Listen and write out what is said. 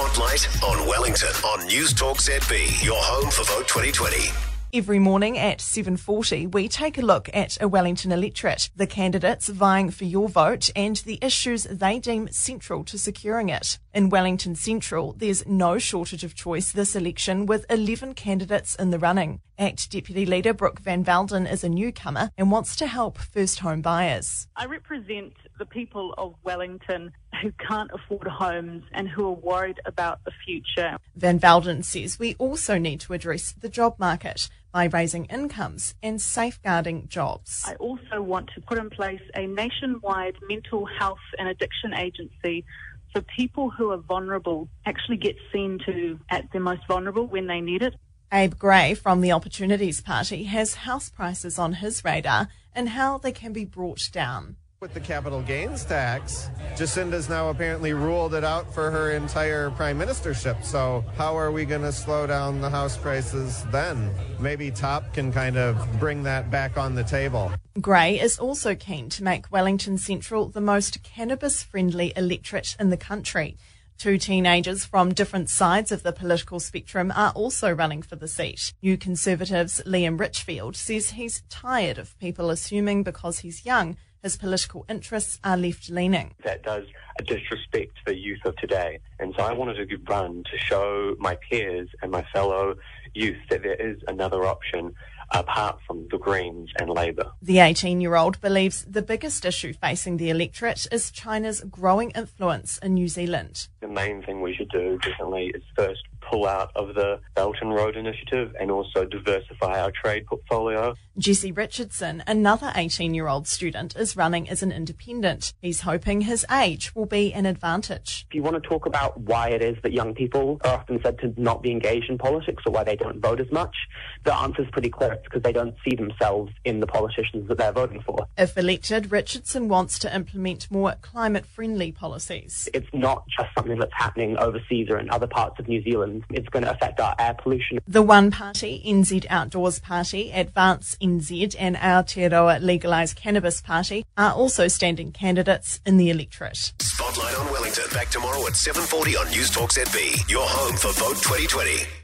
Spotlight on Wellington on Newstalk ZB, your home for Vote 2020. Every morning at 7:40, we take a look at a Wellington electorate, the candidates vying for your vote and the issues they deem central to securing it. In Wellington Central, there's no shortage of choice this election with 11 candidates in the running. ACT Deputy Leader Brooke Van Velden is a newcomer and wants to help first home buyers. I represent the people of Wellington who can't afford homes and who are worried about the future. Van Velden says we also need to address the job market by raising incomes and safeguarding jobs. I also want to put in place a nationwide mental health and addiction agency so people who are vulnerable actually get seen to at their most vulnerable when they need it. Abe Gray from the Opportunities Party has house prices on his radar and how they can be brought down. With the capital gains tax, Jacinda's now apparently ruled it out for her entire prime ministership. So how are we going to slow down the house prices then? Maybe Top can kind of bring that back on the table. Gray is also keen to make Wellington Central the most cannabis-friendly electorate in the country. Two teenagers from different sides of the political spectrum are also running for the seat. New Conservatives' Liam Richfield says he's tired of people assuming because he's young, his political interests are left-leaning. That does disrespect the youth of today. And so I wanted to run to show my peers and my fellow youth that there is another option apart from the Greens and Labour. The 18-year-old believes the biggest issue facing the electorate is China's growing influence in New Zealand. The main thing we should do definitely is first pull out of the Belt and Road Initiative and also diversify our trade portfolio. Jesse Richardson, another 18-year-old student, is running as an independent. He's hoping his age will be an advantage. If you want to talk about why it is that young people are often said to not be engaged in politics or why they don't vote as much, the answer's pretty clear. It's because they don't see themselves in the politicians that they're voting for. If elected, Richardson wants to implement more climate-friendly policies. It's not just something that's happening overseas or in other parts of New Zealand. It's going to affect our air pollution. The One Party, NZ Outdoors Party, Advance NZ and Aotearoa Legalised Cannabis Party are also standing candidates in the electorate. Spotlight on Wellington, back tomorrow at 7:40 on Newstalk ZB, your home for Vote 2020.